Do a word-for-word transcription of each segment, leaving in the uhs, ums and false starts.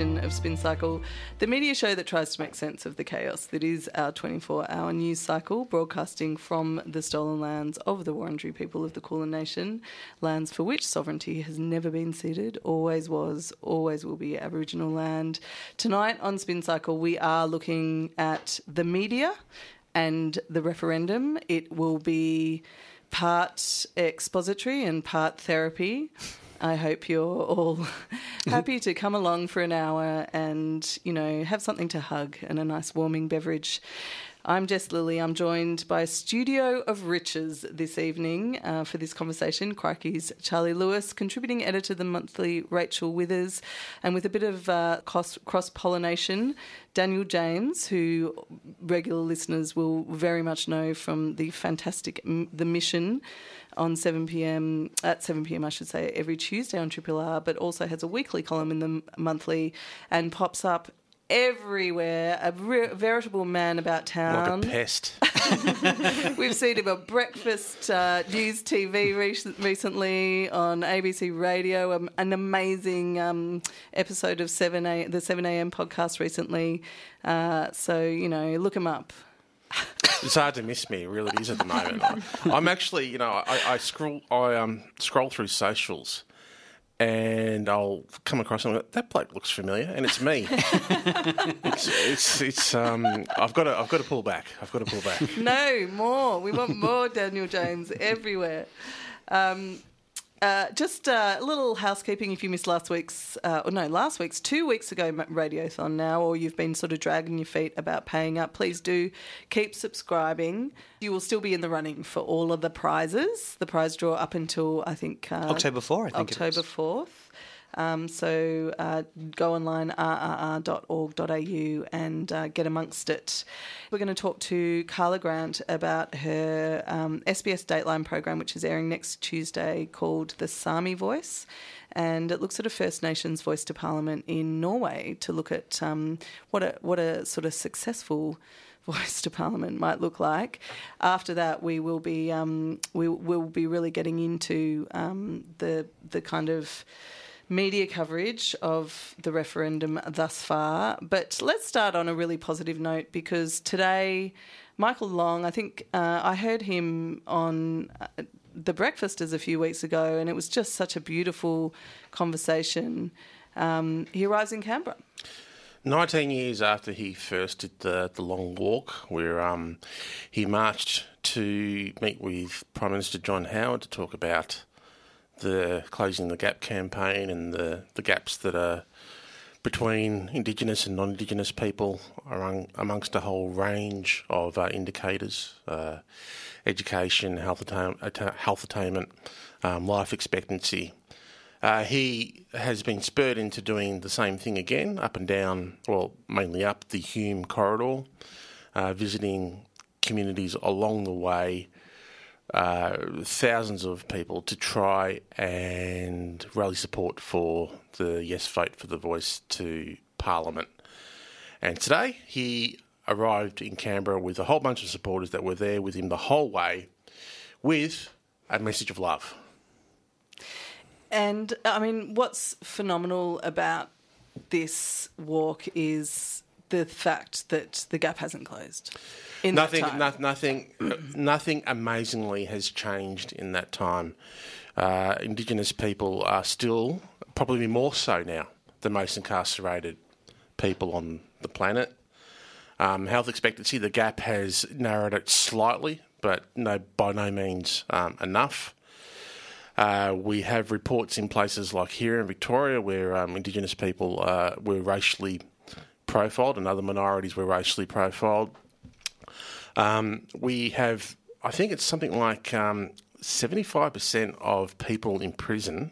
edition of Spin Cycle, the media show that tries to make sense of the chaos that is our twenty-four hour news cycle, broadcasting from the stolen lands of the Wurundjeri people of the Kulin Nation, lands for which sovereignty has never been ceded, always was, always will be Aboriginal land. Tonight on Spin Cycle, we are looking at the media and the referendum. It will be part expository and part therapy. I hope you're all happy to come along for an hour and, you know, have something to hug and a nice warming beverage. I'm Jess Lily. I'm joined by a studio of riches this evening uh, for this conversation. Crikey's Charlie Lewis, contributing editor to The Monthly, Rachel Withers, and with a bit of uh, cross- cross-pollination, Daniel James, who regular listeners will very much know from the fantastic The Mission on seven p m, at seven p m I should say, every Tuesday on Triple R, but also has a weekly column in The Monthly and pops up everywhere, a re- veritable man about town. Like a pest. We've seen him at Breakfast, uh, News T V re- recently, on A B C Radio, um, an amazing um, episode of seven a- the seven a m podcast recently. Uh, so, you know, look him up. It's hard to miss me, it really is at the moment. I'm actually, you know, I, I scroll I um scroll through socials and I'll come across something like, that bloke looks familiar, and it's me. it's, it's it's um I've got to I've got to pull back. I've got to pull back. No, more. We want more Daniel James everywhere. Um Uh, just a uh, little housekeeping. If you missed last week's, uh, or no, last week's, two weeks ago Radiothon now, or you've been sort of dragging your feet about paying up, please do keep subscribing. You will still be in the running for all of the prizes, the prize draw up until, I think... Uh, October fourth, I think October fourth. Um, so uh, go online, r r r dot org dot a u, and uh, get amongst it. We're going to talk to Karla Grant about her um, S B S Dateline program, which is airing next Tuesday, called The Sámi Voice. And it looks at a First Nations voice to Parliament in Norway to look at um, what a what a sort of successful voice to Parliament might look like. After that, we will be um, we will be really getting into um, the the kind of media coverage of the referendum thus far. But let's start on a really positive note, because today Michael Long, I think uh, I heard him on The Breakfasters a few weeks ago, and it was just such a beautiful conversation. Um, he arrives in Canberra. nineteen years after he first did the, the long walk, where um, he marched to meet with Prime Minister John Howard to talk about the Closing the Gap campaign and the, the gaps that are between Indigenous and non-Indigenous people among, amongst a whole range of uh, indicators, uh, education, health, atta- health attainment, um, life expectancy. Uh, he has been spurred into doing the same thing again, up and down, well, mainly up the Hume corridor, uh, visiting communities along the way, Uh, thousands of people, to try and rally support for the yes vote for the voice to Parliament. And today he arrived in Canberra with a whole bunch of supporters that were there with him the whole way, with a message of love. And, I mean, what's phenomenal about this walk is the fact that the gap hasn't closed in nothing, that time. No, nothing, nothing amazingly has changed in that time. Uh, Indigenous people are still, probably more so now, the most incarcerated people on the planet. Um, health expectancy, the gap has narrowed it slightly, but no, by no means um, enough. Uh, we have reports in places like here in Victoria where um, Indigenous people uh, were racially profiled and other minorities were racially profiled. Um, we have, I think it's something like um, seventy-five percent of people in prison,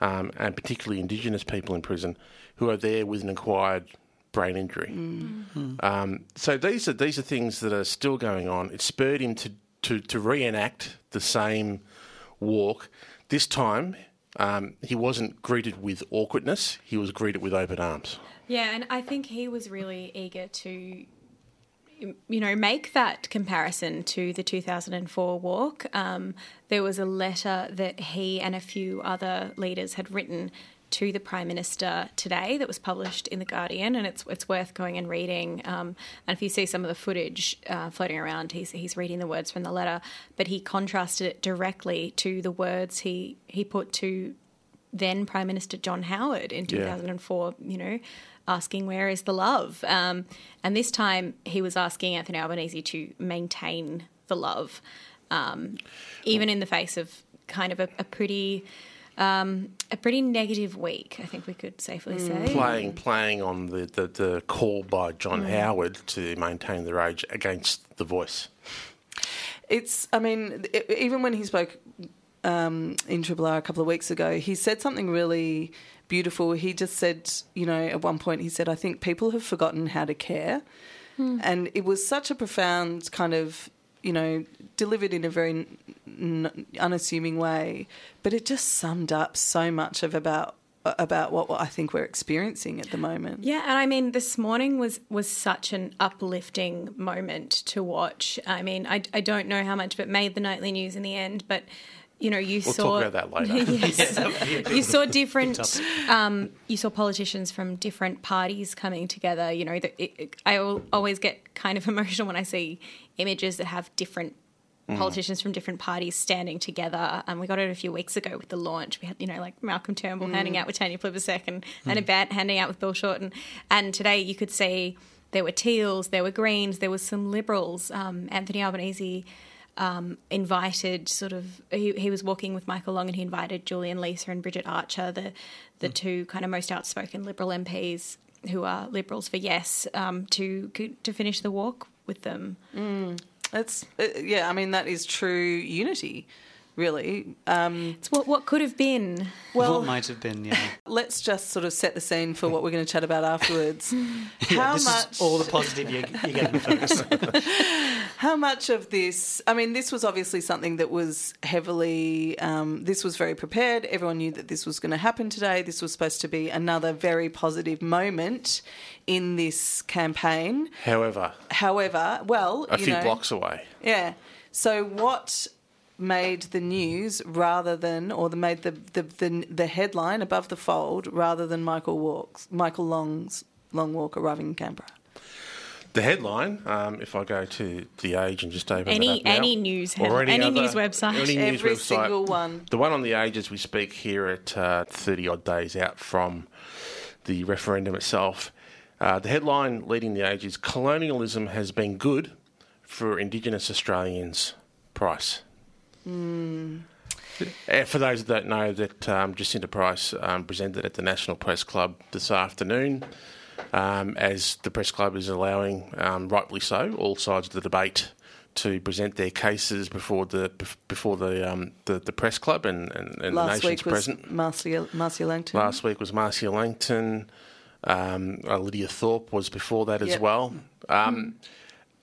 um, and particularly Indigenous people in prison, who are there with an acquired brain injury. Mm-hmm. Um, so these are these are things that are still going on. It spurred him to, to, to reenact the same walk. This time um, he wasn't greeted with awkwardness, he was greeted with open arms. Yeah, and I think he was really eager to, you know, make that comparison to the two thousand four walk. Um, there was a letter that he and a few other leaders had written to the Prime Minister today that was published in The Guardian, and it's it's worth going and reading. Um, and if you see some of the footage uh, floating around, he's he's reading the words from the letter, but he contrasted it directly to the words he, he put to then Prime Minister John Howard in two thousand four, yeah. you know, asking where is the love? Um, and this time he was asking Anthony Albanese to maintain the love, um, even in the face of kind of a, a pretty... Um, a pretty negative week, I think we could safely say. Playing playing on the, the, the call by John mm. Howard to maintain the rage against the voice. It's, I mean, it, even when he spoke um, in Triple R a couple of weeks ago, he said something really beautiful. He just said, you know, at one point he said, I think people have forgotten how to care. Mm. And it was such a profound kind of, you know, delivered in a very n- unassuming way, but it just summed up so much of about about what I think we're experiencing at the moment. Yeah, and I mean, this morning was was such an uplifting moment to watch. I mean, I, I don't know how much of it made the nightly news in the end, but you know, you we'll saw talk about that later. Yes, yeah, you saw different. Um, you saw politicians from different parties coming together. You know, the, it, it, I always get kind of emotional when I see images that have different politicians mm. from different parties standing together. Um, we got it a few weeks ago with the launch. We had, you know, like Malcolm Turnbull mm. handing out with Tanya Plibersek and mm. Anna Bant handing out with Bill Shorten. And today you could see there were teals, there were greens, there was some Liberals. Um, Anthony Albanese. Um, invited sort of he, he was walking with Michael Long and he invited Julian Leesa and Bridget Archer, the the mm. two kind of most outspoken Liberal M Ps who are Liberals for yes, um, to to finish the walk with them. Mm. That's uh, yeah, I mean that is true unity, really. Um, it's what what could have been. Well, what might have been. Yeah. Let's just sort of set the scene for what we're going to chat about afterwards. yeah, How this much is all the positive you're, you're getting, folks. How much of this, I mean, this was obviously something that was heavily, um, this was very prepared. Everyone knew that this was going to happen today. This was supposed to be another very positive moment in this campaign. However. However, well, a you few know, blocks away. Yeah. So what made the news rather than, or the made the, the, the, the headline above the fold rather than Michael Walks, Michael Long's long walk arriving in Canberra? The headline, um, if I go to The Age and just open any, it up now, any news or any, any other, news website, any news every website, single one. The one on The Age as we speak here at uh, thirty-odd days out from the referendum itself, uh, the headline leading The Age is Colonialism Has Been Good for Indigenous Australians, Price. Mm. For those that don't know, that um, Jacinta Price um, presented at the National Press Club this afternoon. Um, as the Press Club is allowing, um, rightly so, all sides of the debate to present their cases before the before the um, the, the Press Club and, and, and the nation's present. Last week was Marcia, Marcia Langton. Last week was Marcia Langton. Um, uh, Lydia Thorpe was before that as yep. well. Um, mm.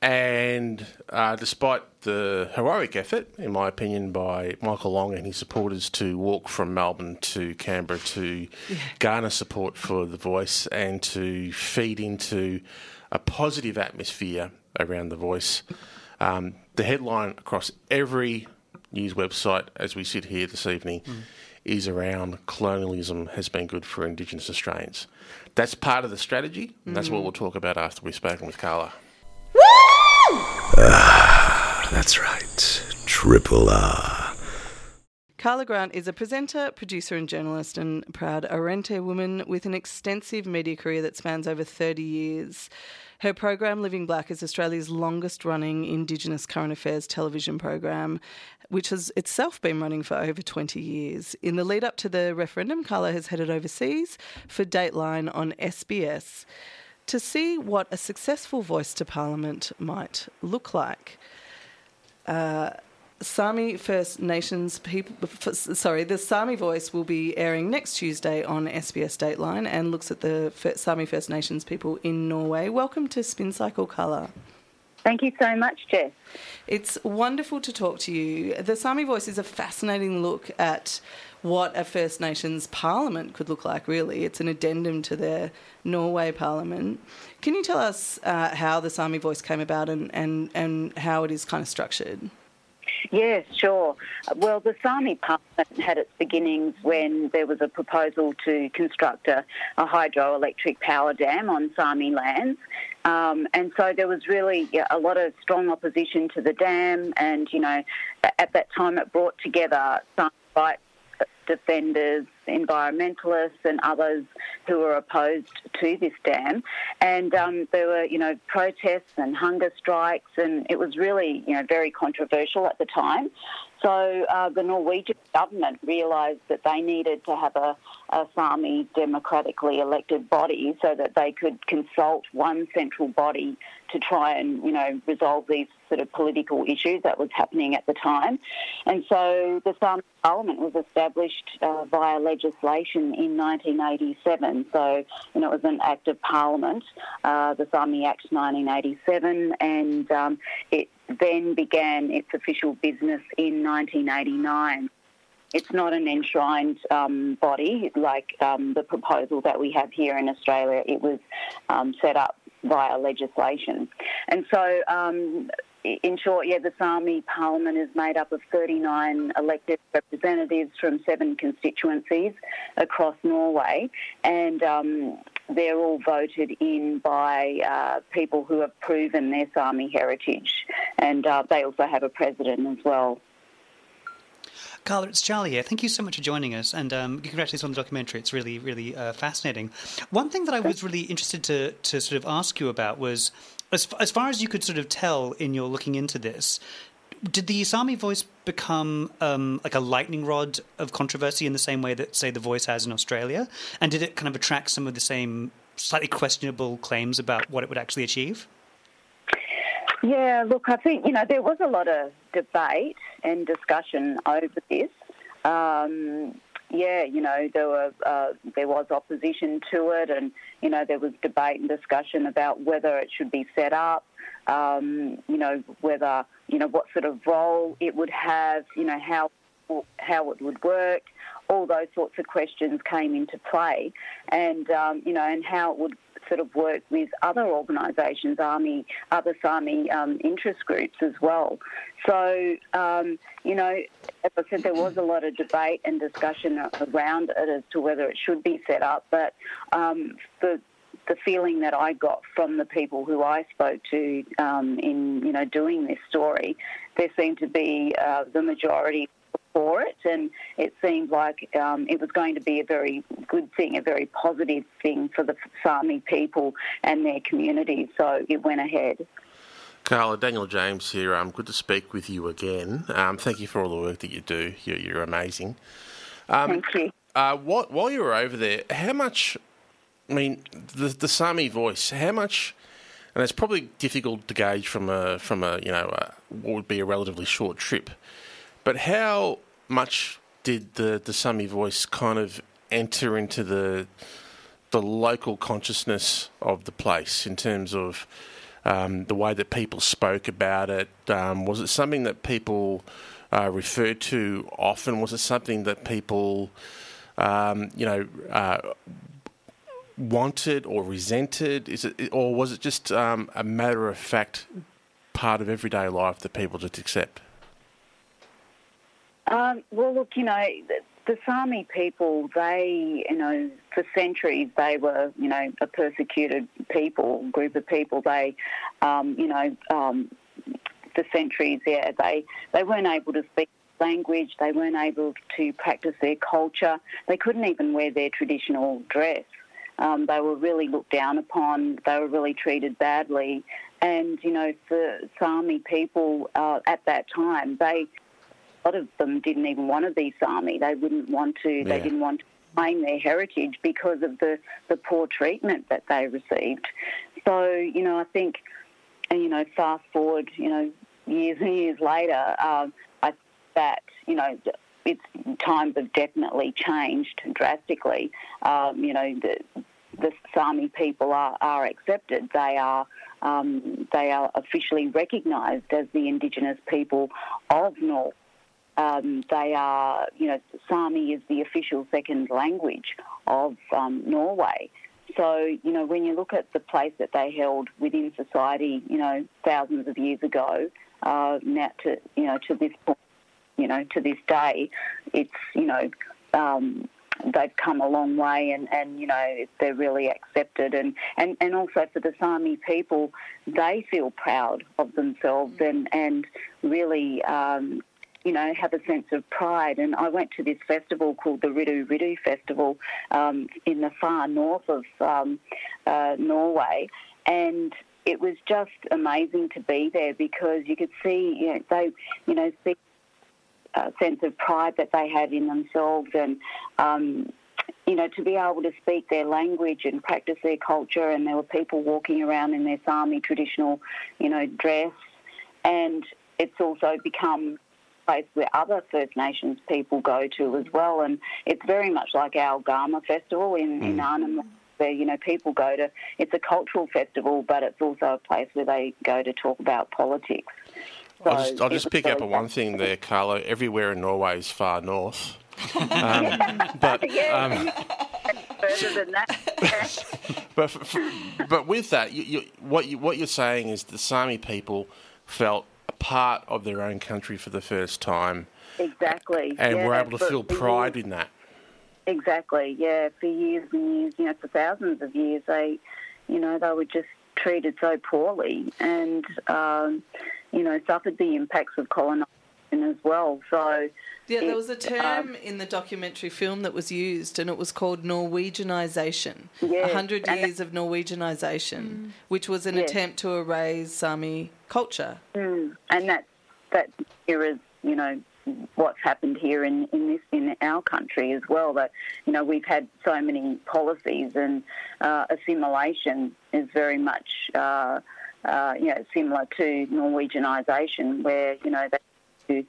And uh, despite the heroic effort, in my opinion, by Michael Long and his supporters to walk from Melbourne to Canberra to yeah. garner support for The Voice and to feed into a positive atmosphere around The Voice. Um, the headline across every news website as we sit here this evening mm. is around colonialism has been good for Indigenous Australians. That's part of the strategy. Mm. And that's what we'll talk about after we've spoken with Karla. Woo! That's right, Triple R. Karla Grant is a presenter, producer and journalist and proud Arrernte woman with an extensive media career that spans over thirty years. Her program, Living Black, is Australia's longest-running Indigenous current affairs television program, which has itself been running for over twenty years. In the lead-up to the referendum, Karla has headed overseas for Dateline on S B S to see what a successful voice to Parliament might look like. Uh, Sámi First Nations people, sorry, the Sámi Voice will be airing next Tuesday on S B S Dateline and looks at the Sámi First Nations people in Norway. Welcome to Spin Cycle, Karla. Thank you so much, Jess. It's wonderful to talk to you. The Sámi Voice is a fascinating look at what a First Nations parliament could look like, really. It's an addendum to their Norway parliament. Can you tell us uh, how the Sámi Voice came about and, and, and how it is kind of structured? Yes, sure. Well, the Sámi Parliament had its beginnings when there was a proposal to construct a, a hydroelectric power dam on Sámi lands. Um, and so there was really yeah, a lot of strong opposition to the dam. And, you know, at that time it brought together Sámi rights defenders, environmentalists and others who were opposed to this dam. And um, there were, you know, protests and hunger strikes, and it was really, you know, very controversial at the time. So uh, the Norwegian government realised that they needed to have a, a Sámi democratically elected body so that they could consult one central body to try and, you know, resolve these sort of political issues that was happening at the time. And so the Sámi Parliament was established uh, via legislation in nineteen eighty-seven. So, you know, it was an Act of Parliament, uh, the Sámi Act nineteen eighty-seven, and um, it then began its official business in nineteen eighty-nine. It's not an enshrined um, body like um, the proposal that we have here in Australia. It was um, set up via legislation. And so, um, in short, yeah, the Sámi Parliament is made up of thirty-nine elected representatives from seven constituencies across Norway, and um, they're all voted in by uh, people who have proven their Sámi heritage, and uh, they also have a president as well. Karla, it's Charlie here. Thank you so much for joining us, and um, congratulations on the documentary. It's really, really uh, fascinating. One thing that I was really interested to, to sort of ask you about was, as, as far as you could sort of tell in your looking into this, did the Sámi Voice become um, like a lightning rod of controversy in the same way that, say, the Voice has in Australia? And did it kind of attract some of the same slightly questionable claims about what it would actually achieve? Yeah, look, I think, you know, there was a lot of debate and discussion over this. Um, yeah, you know, there were uh, there was opposition to it, and, you know, there was debate and discussion about whether it should be set up, um, you know, whether, you know, what sort of role it would have, you know, how how it would work. All those sorts of questions came into play, and, um, you know, and how it would sort of work with other organisations, Army, other Sámi um, interest groups as well. So, um, you know, as I said, there was a lot of debate and discussion around it as to whether it should be set up, but um, the the feeling that I got from the people who I spoke to um, in, you know, doing this story, there seemed to be uh, the majority for it, and it seemed like um, it was going to be a very good thing, a very positive thing for the Sámi people and their community, so it went ahead. Karla, Daniel James here. Um, good to speak with you again. Um, thank you for all the work that you do. You're, you're amazing. Um, thank you. Uh, what, while you were over there, how much, I mean, the, the Sámi Voice, how much, and it's probably difficult to gauge from a, from a you know, a, what would be a relatively short trip, but how much did the, the Sámi Voice kind of enter into the the local consciousness of the place in terms of um, the way that people spoke about it? Um, was it something that people uh, referred to often? Was it something that people, um, you know, uh, wanted or resented? Is it, or was it just um, a matter of fact part of everyday life that people just accept? Um, well, look, you know, the, the Sámi people, they, you know, for centuries they were, you know, a persecuted people, group of people. They, um, you know, um, for centuries, yeah, they, they weren't able to speak language. They weren't able to practice their culture. They couldn't even wear their traditional dress. Um, they were really looked down upon. They were really treated badly. And, you know, the Sámi people uh, at that time, they... a lot of them didn't even want to be Sámi. They wouldn't want to. Yeah. They didn't want to claim their heritage because of the, the poor treatment that they received. So, you know, I think, you know, fast forward, you know, years and years later, um, I think that, you know, it's times have definitely changed drastically. Um, you know, the, the Sámi people are, are accepted. They are. Um, they are officially recognised as the Indigenous people of Norway. Um, they are, you know, Sámi is the official second language of um, Norway. So, you know, when you look at the place that they held within society, you know, thousands of years ago, uh, now to, you know, to this point, you know, to this day, it's, you know, um, they've come a long way and, and, you know, they're really accepted. And, and, and also for the Sámi people, they feel proud of themselves and, and really, um, you know, have a sense of pride. And I went to this festival called the Ritu Ritu Festival um, in the far north of um, uh, Norway, and it was just amazing to be there because you could see, you know, they, you know, see a sense of pride that they had in themselves and, um, you know, to be able to speak their language and practice their culture. And there were people walking around in their Sámi traditional, you know, dress. And it's also become place where other First Nations people go to as well, and it's very much like our Garma Festival in, mm. in Arnhem, where, you know, people go to, it's a cultural festival, but it's also a place where they go to talk about politics. So I'll just, I'll just pick up on one thing there, Carlo. Everywhere in Norway is far north. um, but... Um, Than that. but, for, for, but with that, you, you, what, you, what you're saying is the Sámi people felt part of their own country for the first time. Exactly. And yeah, we're able to feel pride in that. Exactly, yeah. For years and years, you know, for thousands of years, they, you know, they were just treated so poorly and, um, you know, suffered the impacts of colonisation as well. So yeah, it, there was a term um, in the documentary film that was used, and it was called Norwegianization, yes, one hundred years of Norwegianization, mm. which was an yes. attempt to erase Sámi culture. Mm. And that that mirrors, you know, what's happened here in, in this in our country as well. That, you know, we've had so many policies, and uh, assimilation is very much uh, uh, you know, similar to Norwegianization, where, you know, they to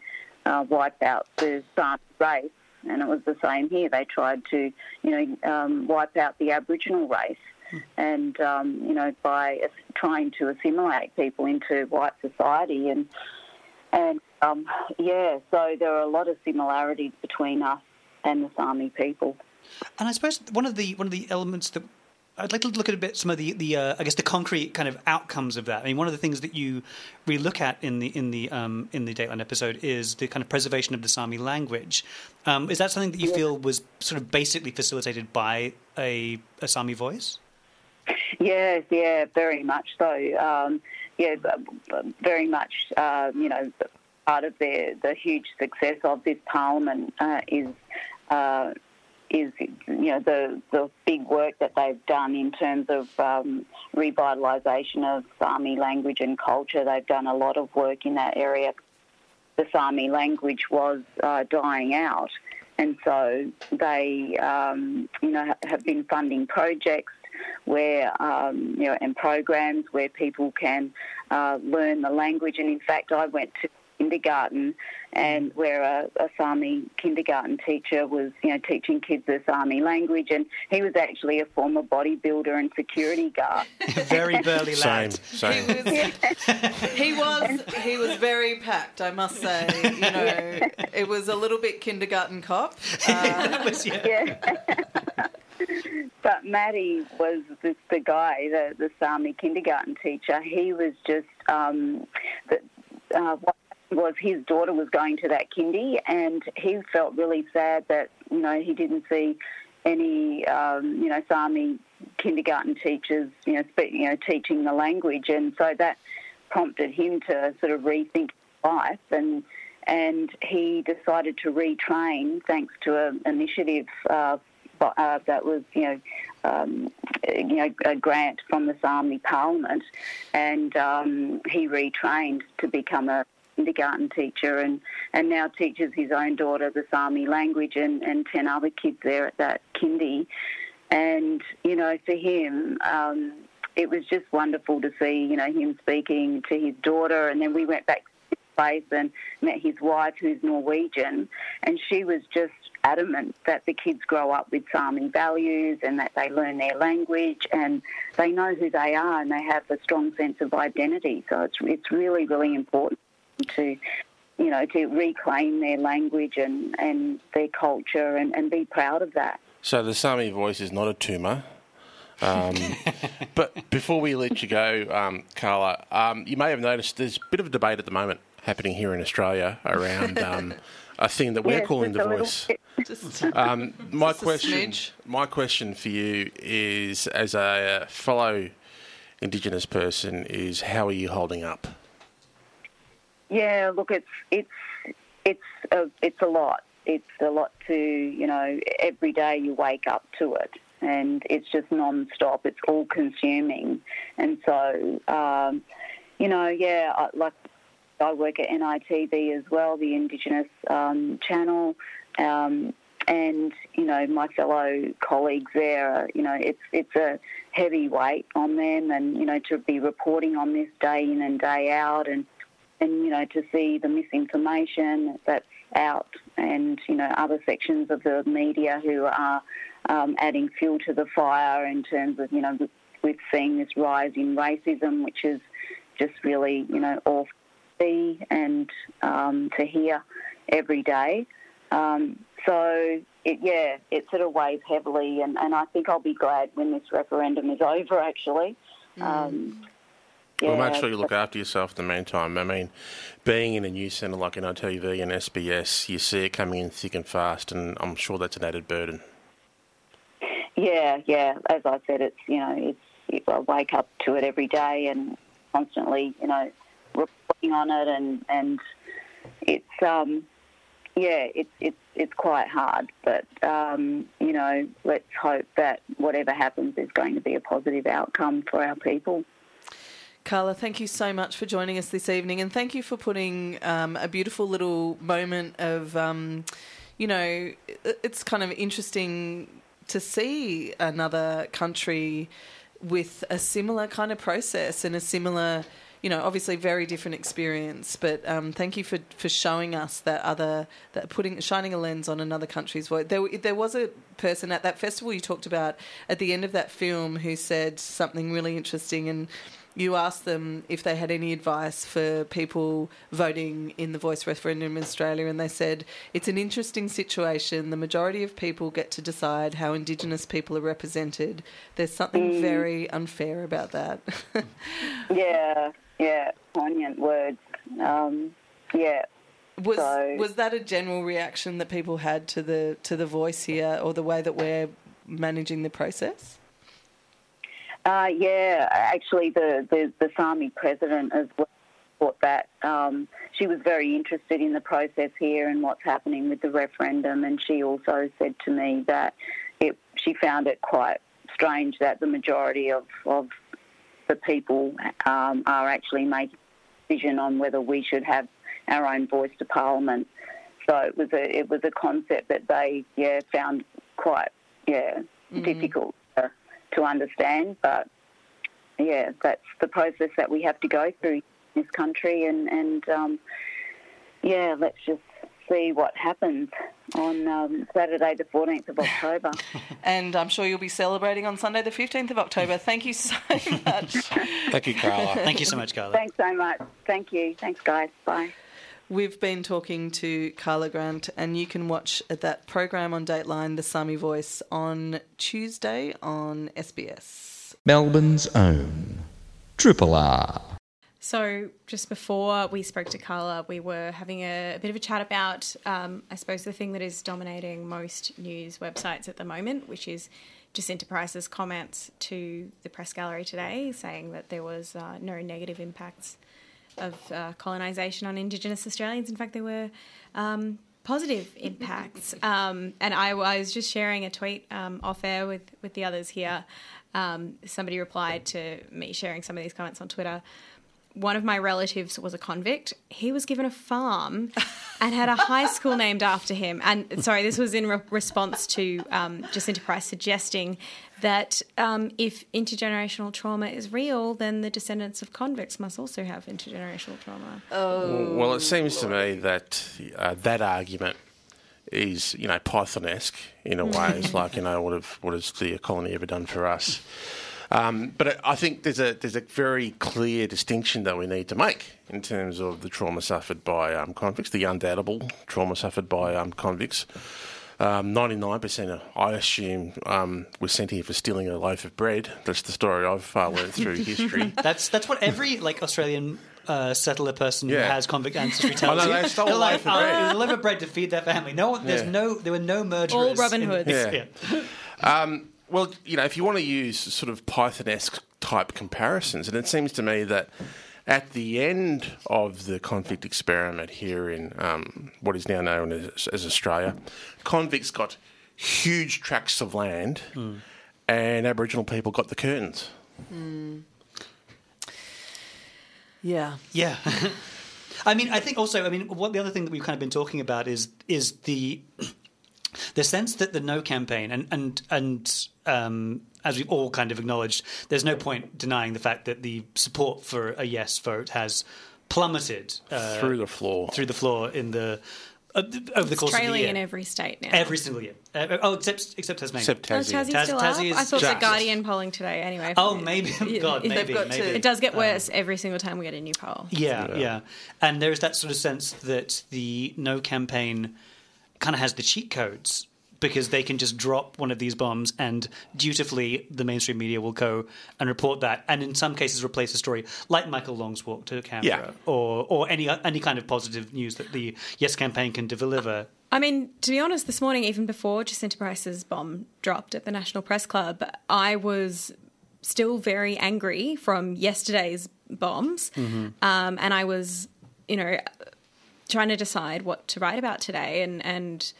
uh, wipe out the Sámi race, and it was the same here. They tried to, you know, um, wipe out the Aboriginal race, mm. and um, you know, by trying to assimilate people into white society, and and um, yeah, so there are a lot of similarities between us and the Sámi people. And I suppose one of the one of the elements that I'd like to look at a bit, some of the, the uh, I guess the concrete kind of outcomes of that. I mean, one of the things that you really look at in the in the um, in the Dateline episode is the kind of preservation of the Sámi language. Um, is that something that you yeah. feel was sort of basically facilitated by a, a Sámi voice? Yes, yeah, very much so. Um, yeah, very much. Uh, you know, part of the the huge success of this parliament uh, is. Uh, is, you know, the the big work that they've done in terms of um, revitalisation of Sámi language and culture. They've done a lot of work in that area. The Sámi language was uh, dying out, and so they, um, you know, have been funding projects where, um, you know, and programs where people can uh, learn the language. And in fact, I went to kindergarten, and where a, a Sámi kindergarten teacher was, you know, teaching kids the Sámi language, and he was actually a former bodybuilder and security guard. Very burly lad. Same, same. He was, yeah. he was he was very packed, I must say. You know, yeah. It was a little bit Kindergarten Cop. Uh, was, yeah. yeah. But Matty was the, the guy, the, the Sámi kindergarten teacher. He was just um, the. Uh, was his daughter was going to that kindy, and he felt really sad that, you know, he didn't see any, um, you know, Sámi kindergarten teachers, you know, spe- you know, teaching the language. And so that prompted him to sort of rethink life, and and he decided to retrain thanks to an initiative uh, uh, that was, you know, Um, you know, a grant from the Sámi Parliament, and um, he retrained to become a kindergarten teacher, and, and now teaches his own daughter the Sámi language and, and ten other kids there at that kindy. And, you know, for him, um, it was just wonderful to see, you know, him speaking to his daughter. And then we went back to his place and met his wife, who's Norwegian, and she was just adamant that the kids grow up with Sámi values and that they learn their language and they know who they are and they have a strong sense of identity. So it's it's really, really important to, you know, to reclaim their language and, and their culture and, and be proud of that. So the Sámi voice is not a tumour. Um, but before we let you go, um, Karla, um, you may have noticed there's a bit of a debate at the moment happening here in Australia around um, a thing that we're yes, calling The Voice. Just, um, my question, my question for you is, as a fellow Indigenous person, is how are you holding up? Yeah, look, it's it's it's a, it's a lot. It's a lot to, you know, every day you wake up to it. And it's just non-stop. It's all-consuming. And so, um, you know, yeah, I, like I work at N I T V as well, the Indigenous um, channel, um, and, you know, my fellow colleagues there, you know, it's it's a heavy weight on them, and, you know, to be reporting on this day in and day out, and, and you know, to see the misinformation that's out, and, you know, other sections of the media who are Um, adding fuel to the fire in terms of, you know, with, with seeing this rise in racism, which is just really, you know, awful to see and um, to hear every day. Um, so, it, yeah, it sort of weighs heavily, and, and I think I'll be glad when this referendum is over, actually. Mm. Um, yeah, well, make sure you look after yourself in the meantime. I mean, being in a news centre like N I T V and S B S, you see it coming in thick and fast, and I'm sure that's an added burden. Yeah, yeah. As I said, it's, you know, it's it, I wake up to it every day and constantly, you know, reporting on it, and, and it's um, yeah, it's it's it's quite hard. But um, you know, let's hope that whatever happens is going to be a positive outcome for our people. Karla, thank you so much for joining us this evening, and thank you for putting um, a beautiful little moment of, um, you know, it's kind of interesting to see another country with a similar kind of process and a similar, you know, obviously very different experience. But um, thank you for, for showing us that other, that putting shining a lens on another country's work. There, there was a person at that festival you talked about at the end of that film who said something really interesting, and you asked them if they had any advice for people voting in the Voice referendum in Australia, and they said, it's an interesting situation. The majority of people get to decide how Indigenous people are represented. There's something mm. very unfair about that. yeah, yeah, poignant words, um, yeah. Was so. was that a general reaction that people had to the to the Voice here, or the way that we're managing the process? Uh, yeah, actually, the, the, the Sámi president as well thought that um, she was very interested in the process here and what's happening with the referendum, and she also said to me that it, she found it quite strange that the majority of, of the people um, are actually making a decision on whether we should have our own voice to Parliament. So it was a it was a concept that they yeah found quite yeah mm-hmm. difficult to understand, but yeah, that's the process that we have to go through in this country, and and um, yeah, let's just see what happens on um, Saturday the fourteenth of October. And I'm sure you'll be celebrating on Sunday the fifteenth of October. Thank you so much. Thank you, Karla. Thank you so much, Karla. Thanks so much. Thank you. Thanks, guys. Bye. We've been talking to Karla Grant, and you can watch that program on Dateline, The Sámi Voice, on Tuesday on S B S. Melbourne's own Triple R. So just before we spoke to Karla, we were having a, a bit of a chat about, um, I suppose, the thing that is dominating most news websites at the moment, which is Jacinta Price's comments to the press gallery today, saying that there was uh, no negative impacts of uh, colonisation on Indigenous Australians. In fact, there were um, positive impacts. Um, and I, I was just sharing a tweet um, off air with, with the others here. Um, somebody replied to me sharing some of these comments on Twitter. One of my relatives was a convict. He was given a farm and had a high school named after him. And, sorry, this was in re- response to um, Jacinta Price suggesting that um, if intergenerational trauma is real, then the descendants of convicts must also have intergenerational trauma. Oh. Well, it seems to me that uh, that argument is, you know, Python-esque in a way. It's like, you know, what, have, what has the colony ever done for us? Um, but I think there's a there's a very clear distinction that we need to make in terms of the trauma suffered by um, convicts, the undoubtable trauma suffered by um, convicts, Um, ninety-nine percent, I assume, um, was sent here for stealing a loaf of bread. That's the story I've uh, learned through history. That's that's what every like Australian uh, settler person yeah. who has convict ancestry tells oh, no, you. They stole a loaf of bread. It was a loaf of bread to feed their family. No, there's yeah. no, there were no murderers. All Robin Hoods. Yeah. yeah. um, well, you know, if you want to use sort of Python-esque type comparisons, and it seems to me that at the end of the convict experiment here in um, what is now known as, as Australia, convicts got huge tracts of land mm. and Aboriginal people got the curtains. Mm. Yeah. Yeah. I mean, I think also, I mean, what the other thing that we've kind of been talking about is is the the sense that the No campaign and and and um, as we've all kind of acknowledged, there's no point denying the fact that the support for a yes vote has plummeted uh, through the floor, through the floor in the uh, over the course of the year. It's trailing in every state now, every single year. Uh, oh, except except Tasmania. Except Tassie. Oh, Tassie's Tass- still Tassie up? I thought just. The Guardian polling today. Anyway. Oh, maybe. God, maybe. maybe. It does get worse um, every single time we get a new poll. Yeah, yeah, yeah. And there is that sort of sense that the No campaign kind of has the cheat codes, because they can just drop one of these bombs and dutifully the mainstream media will go and report that, and in some cases replace a story like Michael Long's walk to Canberra yeah. or or any any kind of positive news that the Yes campaign can deliver. I mean, to be honest, this morning, even before Jacinta Price's bomb dropped at the National Press Club, I was still very angry from yesterday's bombs mm-hmm. um, and I was, you know, trying to decide what to write about today and... and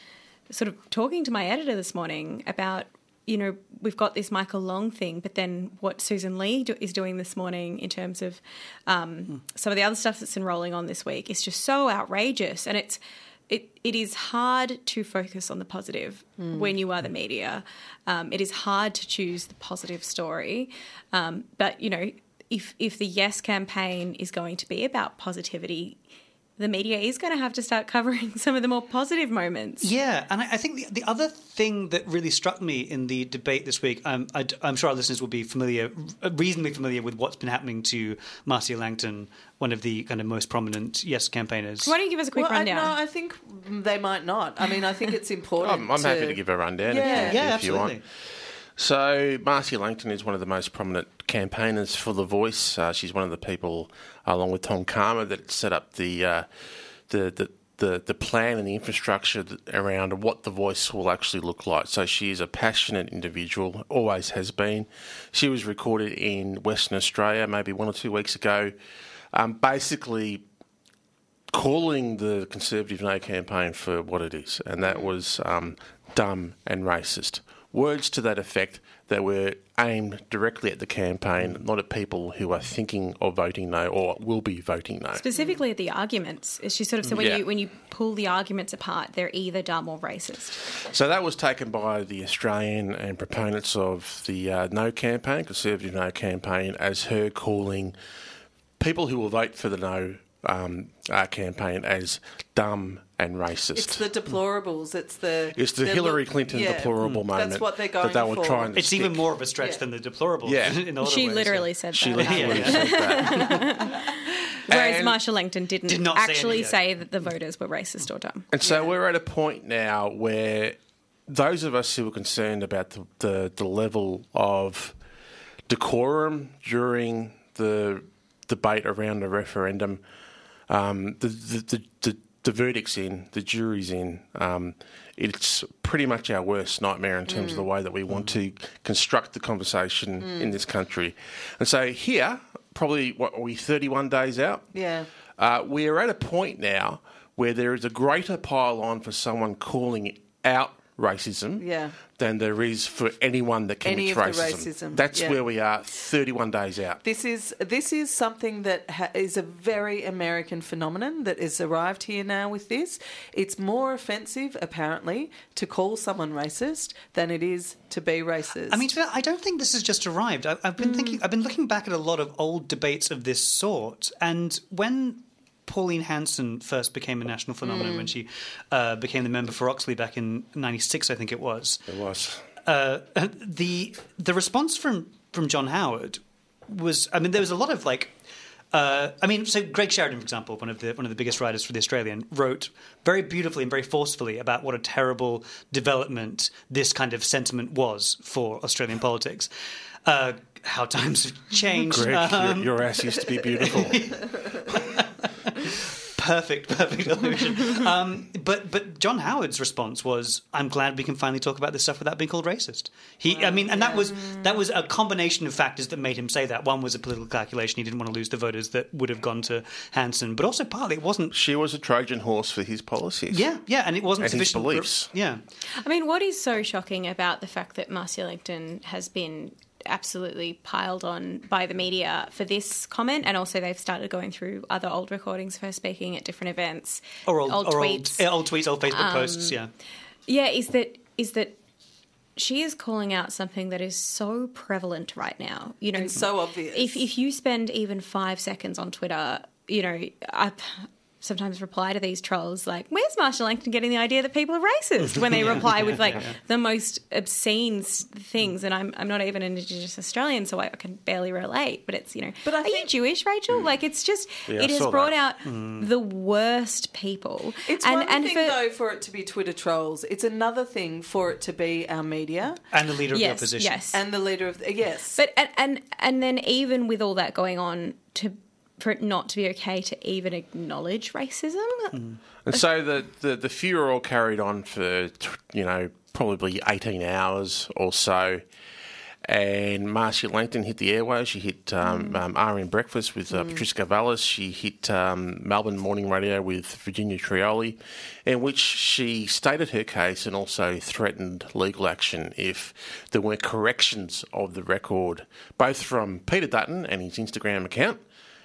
sort of talking to my editor this morning about, you know, we've got this Michael Long thing, but then what Sussan Ley do- is doing this morning in terms of um, mm. some of the other stuff that's been rolling on this week is just so outrageous. And it's it it is hard to focus on the positive mm. when you are the media. Um, it is hard to choose the positive story. Um, but, you know, if if the Yes campaign is going to be about positivity, the media is going to have to start covering some of the more positive moments. Yeah, and I, I think the, the other thing that really struck me in the debate this week, um, I, I'm sure our listeners will be familiar, reasonably familiar with what's been happening to Marcia Langton, one of the kind of most prominent Yes campaigners. Why don't you give us a quick well, rundown? I, no, I think they might not. I mean, I think it's important I'm, I'm to... happy to give a rundown yeah. if, yeah, if absolutely. You want. So Marcia Langton is one of the most prominent campaigners for The Voice. Uh, she's one of the people, along with Tom Karma, that set up the, uh, the the the the plan and the infrastructure that, around what The Voice will actually look like. So she is a passionate individual, always has been. She was recorded in Western Australia maybe one or two weeks ago, um, basically calling the Conservative No campaign for what it is, and that was um, dumb and racist. Words to that effect that were aimed directly at the campaign, not at people who are thinking of voting no or will be voting no. Specifically at the arguments. She sort of said when, yeah. you, when you pull the arguments apart, they're either dumb or racist. So that was taken by the Australian and proponents of the uh, No campaign, Conservative No campaign, as her calling people who will vote for the No Um, our campaign as dumb and racist. It's the deplorables. It's the it's the, the Hillary look, Clinton yeah, deplorable mm, moment. That's what they're going that they for. Were trying to it's stick. Even more of a stretch yeah. than the deplorables. Yeah, in she ways, literally so. Said she that. She literally yeah. said that. Whereas Marcia Langton didn't did not actually say, say that the voters were racist or dumb. And so yeah. we're at a point now where those of us who are concerned about the the, the level of decorum during the debate around the referendum. Um, the, the, the, the verdict's in, the jury's in. Um, it's pretty much our worst nightmare in terms mm. of the way that we want mm. to construct the conversation mm. in this country. And so here, probably, what are we, thirty-one days out? Yeah. Uh, we are at a point now where there is a greater pile on for someone calling out racism yeah. than there is for anyone that commits Any of racism. The racism. That's yeah. where we are thirty-one days out. This is this is something that ha- is a very American phenomenon that has arrived here now with this. It's more offensive, apparently, to call someone racist than it is to be racist. I mean, I don't think this has just arrived. I, I've been mm. thinking. I've been looking back at a lot of old debates of this sort, and when Pauline Hanson first became a national phenomenon mm. when she uh, became the member for Oxley back in ninety-six, I think it was. It was. Uh, the the response from, from John Howard was, I mean, there was a lot of, like, Uh, I mean, so Greg Sheridan, for example, one of the one of the biggest writers for The Australian, wrote very beautifully and very forcefully about what a terrible development this kind of sentiment was for Australian politics. Uh, how times have changed. Greg, um, your, your ass used to be beautiful. Perfect, perfect illusion. Um, but but John Howard's response was, "I'm glad we can finally talk about this stuff without being called racist." He, I mean, and that was that was a combination of factors that made him say that. One was a political calculation; he didn't want to lose the voters that would have gone to Hanson. But also partly it wasn't. She was a Trojan horse for his policies. Yeah, yeah, and it wasn't and sufficient. His beliefs. For, yeah, I mean, what is so shocking about the fact that Marcia Langton has been absolutely piled on by the media for this comment, and also they've started going through other old recordings of her speaking at different events, or old, old or tweets, old, old tweets, old Facebook um, posts. Yeah, yeah. Is that is that she is calling out something that is so prevalent right now? You know, and so obvious. If if you spend even five seconds on Twitter, you know, I sometimes reply to these trolls like, where's Marcia Langton getting the idea that people are racist, when they yeah, reply yeah, with like yeah, yeah. the most obscene things, and I'm I'm not even an Indigenous Australian, so I can barely relate, but it's, you know, but I are think, you Jewish, Rachel? Mm. Like, it's just, yeah, it I has brought that. out mm. the worst people. It's and, one and thing, for, though, for it to be Twitter trolls. It's another thing for it to be our media. And the leader yes, of the opposition. Yes, and the leader of, the, yes. But and, and and then even with all that going on, to for it not to be okay to even acknowledge racism. Mm. And so the, the, the furor carried on for, you know, probably eighteen hours or so, and Marcia Langton hit the airwaves. She hit um, mm. um, R N Breakfast with uh, mm. Patricia Vallis. She hit um, Melbourne Morning Radio with Virginia Trioli, in which she stated her case and also threatened legal action if there were corrections of the record, both from Peter Dutton and his Instagram account,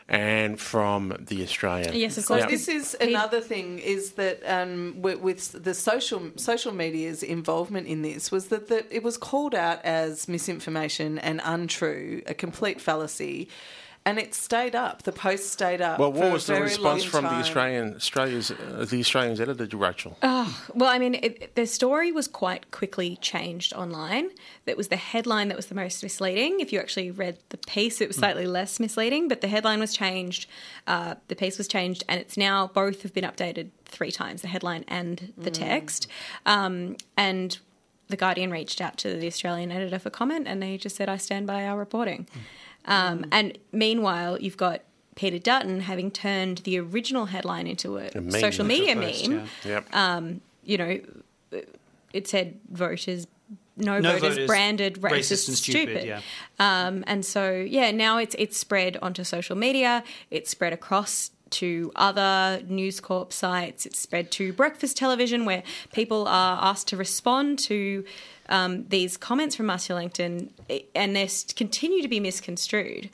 and from The Australian. Yes, of course. Yeah. This is another thing, is that um, with, with the social social media's involvement in this, was that the, it was called out as misinformation and untrue, a complete fallacy, and it stayed up. The post stayed up. Well, what was the response from the Australian Australia's uh, the Australian's editor, Rachel? Oh, well, I mean, it, the story was quite quickly changed online. That was the headline that was the most misleading. If you actually read the piece, it was slightly mm. less misleading, but the headline was changed, uh, the piece was changed, and it's now both have been updated three times, the headline and the mm. text. Um, and The Guardian reached out to the Australian editor for comment, and they just said, I stand by our reporting. Mm. Um, and meanwhile, you've got Peter Dutton having turned the original headline into a, a meme, social media first, meme. Yeah. Yep. Um, you know, it said voters, no, no voters, voters branded racist, racist and stupid. stupid. Yeah. Um, and so, yeah, now it's it's spread onto social media. It's spread across to other News Corp sites. It's spread to breakfast television, where people are asked to respond to um, these comments from Marcia Langton, and they continue to be misconstrued.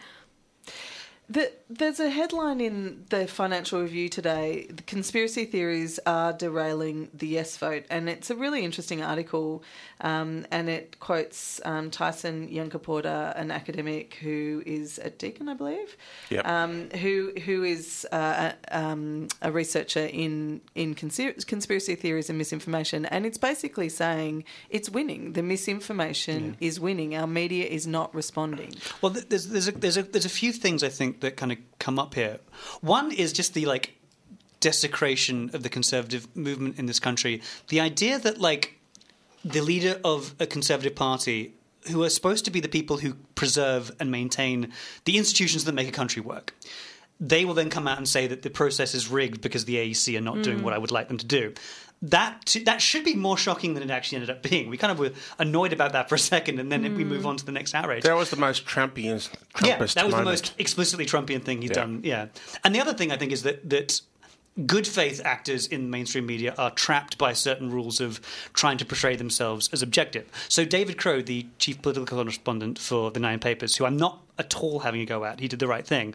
The, there's a headline in the Financial Review today, the conspiracy theories are derailing the yes vote, and it's a really interesting article, um, and it quotes um, Tyson Yunkaporta, an academic who is a deacon, I believe, yep. um, who who is uh, a, um, a researcher in, in conspir- conspiracy theories and misinformation, and it's basically saying it's winning. The misinformation yeah. is winning. Our media is not responding. Well, there's there's a, there's a, there's a few things, I think, that kind of come up here. One is just the like desecration of the conservative movement in this country. The idea that like the leader of a conservative party, who are supposed to be the people who preserve and maintain the institutions that make a country work, they will then come out and say that the process is rigged because the A E C are not mm. doing what I would like them to do. That that should be more shocking than it actually ended up being. We kind of were annoyed about that for a second, and then mm. we move on to the next outrage. That was the most Trumpian, Trumpist yeah, that was moment. The most explicitly Trumpian thing he'd yeah. done. Yeah, and the other thing I think is that that good faith actors in mainstream media are trapped by certain rules of trying to portray themselves as objective. So David Crowe, the chief political correspondent for the Nine Papers, who I'm not at all having a go at, he did the right thing.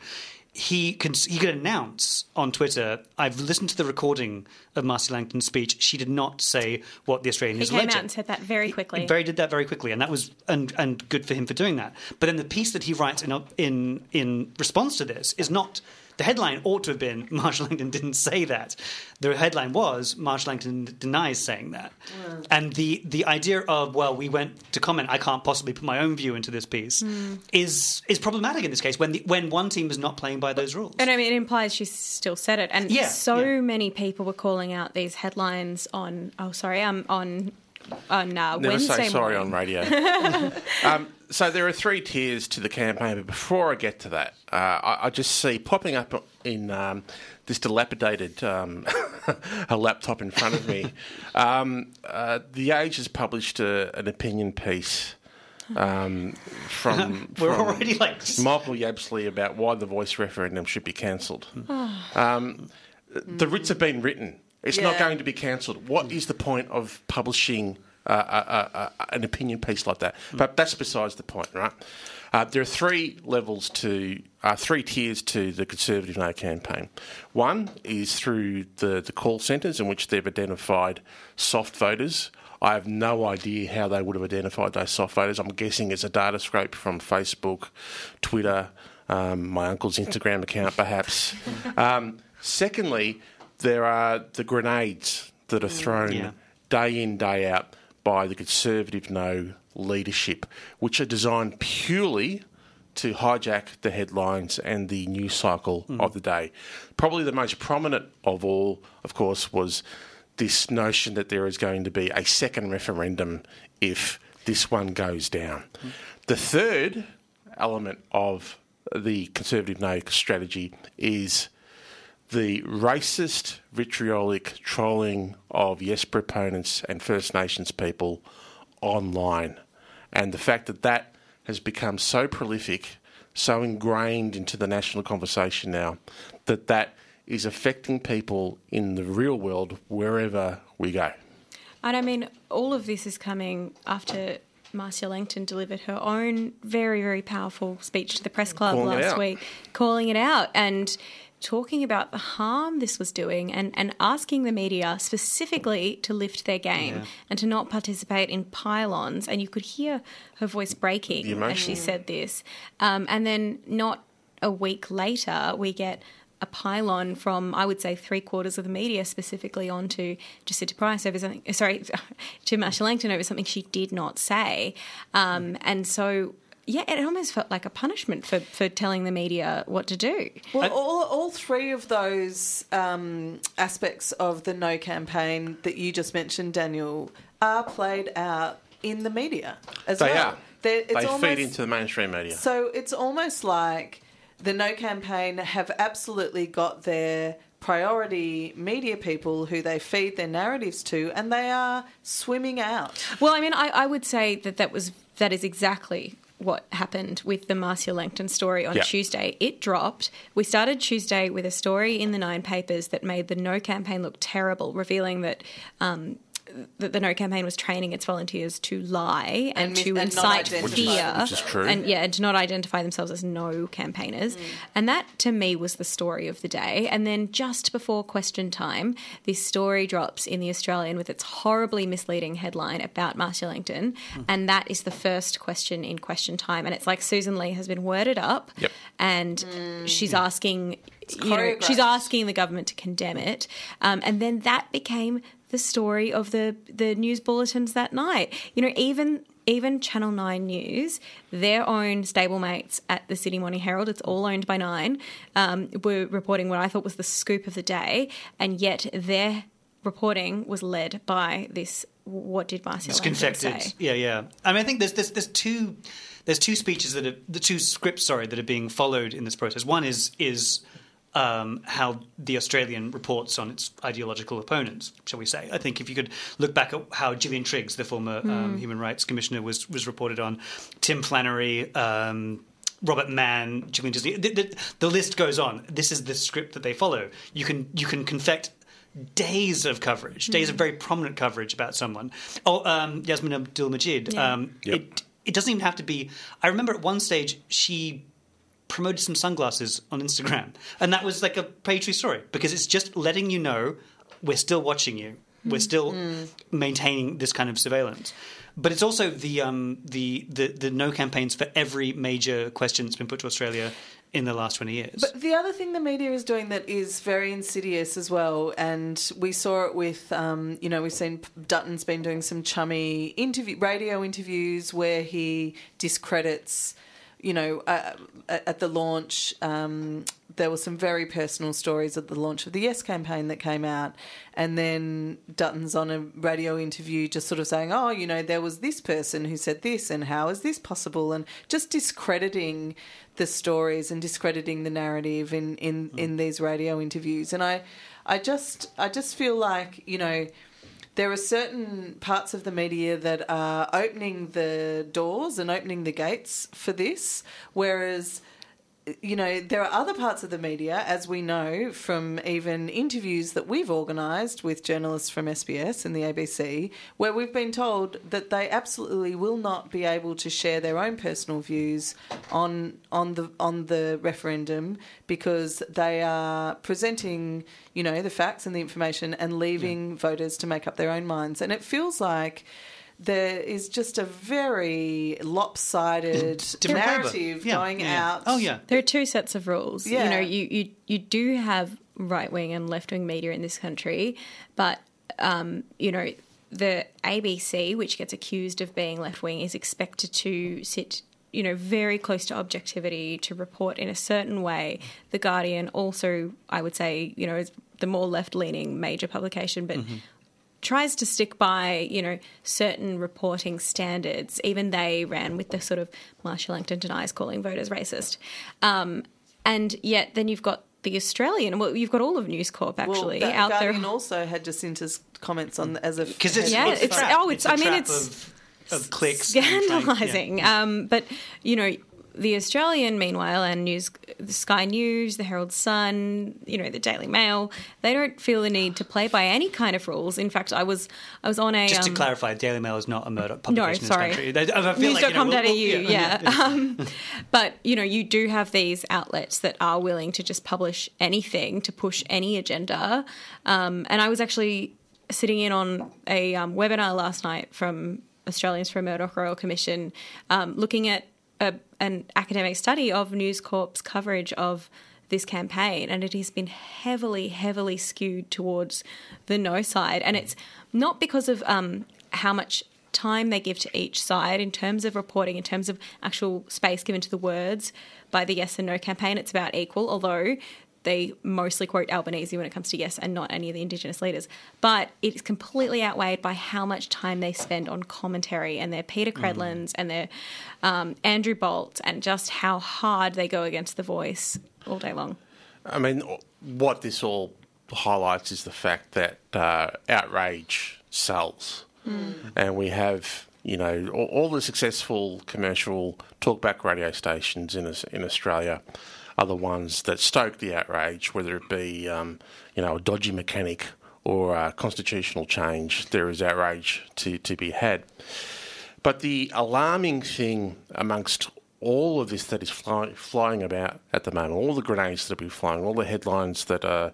He can, he could announce on Twitter, I've listened to the recording of Marcia Langton's speech. She did not say what the Australian News alleged. He came out and said that very quickly. He, he very did that very quickly, and that was and, and good for him for doing that. But then the piece that he writes in in in response to this is not The headline ought to have been, Marcia Langton didn't say that. The headline was, Marcia Langton denies saying that. Mm. And the, the idea of, well, we went to comment, I can't possibly put my own view into this piece, mm. is is problematic in this case when the, when one team is not playing by those rules. And I mean, it implies she still said it. And yeah, so yeah. many people were calling out these headlines on, oh, sorry, um, on... on uh, Never Wednesday say sorry morning. On radio. um, so there are three tiers to the campaign, but before I get to that, uh, I, I just see popping up in um, this dilapidated um, a laptop in front of me, um, uh, The Age has published a, an opinion piece um, from, We're from already like... Michael Yabsley about why the Voice referendum should be cancelled. um, the writs have been written. It's yeah. not going to be cancelled. What is the point of publishing uh, a, a, a, an opinion piece like that? Mm. But that's besides the point, right? Uh, there are three levels to, uh, three tiers to the Conservative No campaign. One is through the, the call centres in which they've identified soft voters. I have no idea how they would have identified those soft voters. I'm guessing it's a data scrape from Facebook, Twitter, um, my uncle's Instagram account perhaps. um, secondly... There are the grenades that are thrown yeah. day in, day out by the Conservative No leadership, which are designed purely to hijack the headlines and the news cycle mm. of the day. Probably the most prominent of all, of course, was this notion that there is going to be a second referendum if this one goes down. Mm. The third element of the Conservative No strategy is... the racist, vitriolic trolling of Yes proponents and First Nations people online. And the fact that that has become so prolific, so ingrained into the national conversation now, that that is affecting people in the real world wherever we go. And I mean, all of this is coming after... Marcia Langton delivered her own very, very powerful speech to the press club calling last week, calling it out and talking about the harm this was doing and, and asking the media specifically to lift their game yeah. and to not participate in pylons. And you could hear her voice breaking as she said this. Um, and then not a week later, we get... a pylon from, I would say, three quarters of the media specifically onto Jacinta Price over something, sorry, to Marcia Langton over something she did not say. Um, and so, yeah, it almost felt like a punishment for, for telling the media what to do. Well, all, all three of those um, aspects of the No campaign that you just mentioned, Daniel, are played out in the media as they well. Are. It's they almost, feed into the mainstream media. So it's almost like... the No campaign have absolutely got their priority media people who they feed their narratives to, and they are swimming out. Well, I mean, I, I would say that that was that is exactly what happened with the Marcia Langton story on yep. Tuesday. It dropped. We started Tuesday with a story in the Nine Papers that made the No campaign look terrible, revealing that... Um, that the No campaign was training its volunteers to lie and, and to and incite fear, which is true, and yeah, and to not identify themselves as No campaigners. Mm. And that, to me, was the story of the day. And then just before question time, this story drops in The Australian with its horribly misleading headline about Marcia Langton, mm. and that is the first question in question time. And it's like Sussan Ley has been worded up, yep. and mm. she's yeah. asking, you know, she's asking the government to condemn it, um, and then that became the story of the, the news bulletins that night. You know, even even Channel nine News, their own stablemates at the Sydney Morning Herald, it's all owned by Nine, um, were reporting what I thought was the scoop of the day, and yet their reporting was led by this, what did Marcia Langton say? Yeah, yeah. I mean, I think there's there's, there's two... There's two speeches that are the two scripts, sorry, that are being followed in this process. One is is um, how The Australian reports on its ideological opponents, shall we say? I think if you could look back at how Gillian Triggs, the former mm. um, Human Rights Commissioner, was was reported on, Tim Flannery, um, Robert Mann, Gillian Disney, the, the, the list goes on. This is the script that they follow. You can you can confect. Days of coverage, mm. days of very prominent coverage about someone. Oh, um, Yasmin Abdul-Majid. Yeah. Um, yep. It. It doesn't even have to be... I remember at one stage she promoted some sunglasses on Instagram, and that was like a page-three story because it's just letting you know we're still watching you. We're still mm. maintaining this kind of surveillance. But it's also the, um, the, the, the no campaigns for every major question that's been put to Australia in the last twenty years. But the other thing the media is doing that is very insidious as well, and we saw it with, um, you know, we've seen Dutton's been doing some chummy interview, radio interviews where he discredits, you know, uh, at the launch, um, there were some very personal stories at the launch of the Yes campaign that came out, and then Dutton's on a radio interview just sort of saying, oh, you know, there was this person who said this and how is this possible, and just discrediting the stories and discrediting the narrative in, in, mm. in these radio interviews. And I, I just I just feel like, you know, there are certain parts of the media that are opening the doors and opening the gates for this, whereas, you know, there are other parts of the media, as we know from even interviews that we've organised with journalists from S B S and the A B C, where we've been told that they absolutely will not be able to share their own personal views on on the on the referendum because they are presenting, you know, the facts and the information and leaving yeah. voters to make up their own minds. And it feels like there is just a very lopsided narrative yeah, going yeah. out. Oh, yeah. There are two sets of rules. Yeah. You know, you, you, you do have right-wing and left-wing media in this country, but, um, you know, the A B C, which gets accused of being left-wing, is expected to sit, you know, very close to objectivity, to report in a certain way. The Guardian also, I would say, you know, is the more left-leaning major publication, but mm-hmm. tries to stick by, you know, certain reporting standards. Even they ran with the sort of Marcia Langton denies calling voters racist. Um, and yet then you've got The Australian. Well, you've got all of News Corp actually well, out Guardian there. And also had Jacinta's comments on the, as a because it's, yeah, it's, it's oh, it's, it's I mean, it's of, of clicks, scandalizing. Yeah. Um, but you know, The Australian, meanwhile, and News, Sky News, the Herald Sun, you know, the Daily Mail, they don't feel the need to play by any kind of rules. In fact, I was I was on a... Just to um, clarify, Daily Mail is not a Murdoch publication no, in this country. News dot com dot a u, like, you know, we'll, we'll, yeah. yeah. um, but, you know, you do have these outlets that are willing to just publish anything, to push any agenda. Um, and I was actually sitting in on a um, webinar last night from Australians for a Murdoch Royal Commission um, looking at A, an academic study of News Corp's coverage of this campaign, and it has been heavily, heavily skewed towards the no side. And it's not because of um, how much time they give to each side in terms of reporting, in terms of actual space given to the words by the yes and no campaign. It's about equal, although they mostly quote Albanese when it comes to yes and not any of the Indigenous leaders. But it's completely outweighed by how much time they spend on commentary and their Peter Credlins mm. and their um, Andrew Bolt and just how hard they go against The Voice all day long. I mean, what this all highlights is the fact that uh, outrage sells. Mm. And we have, you know, all, all the successful commercial talkback radio stations in in Australia are the ones that stoke the outrage, whether it be, um, you know, a dodgy mechanic or uh, constitutional change. There is outrage to, to be had. But the alarming thing amongst all of this that is fly, flying about at the moment, all the grenades that are being flying, all the headlines that are,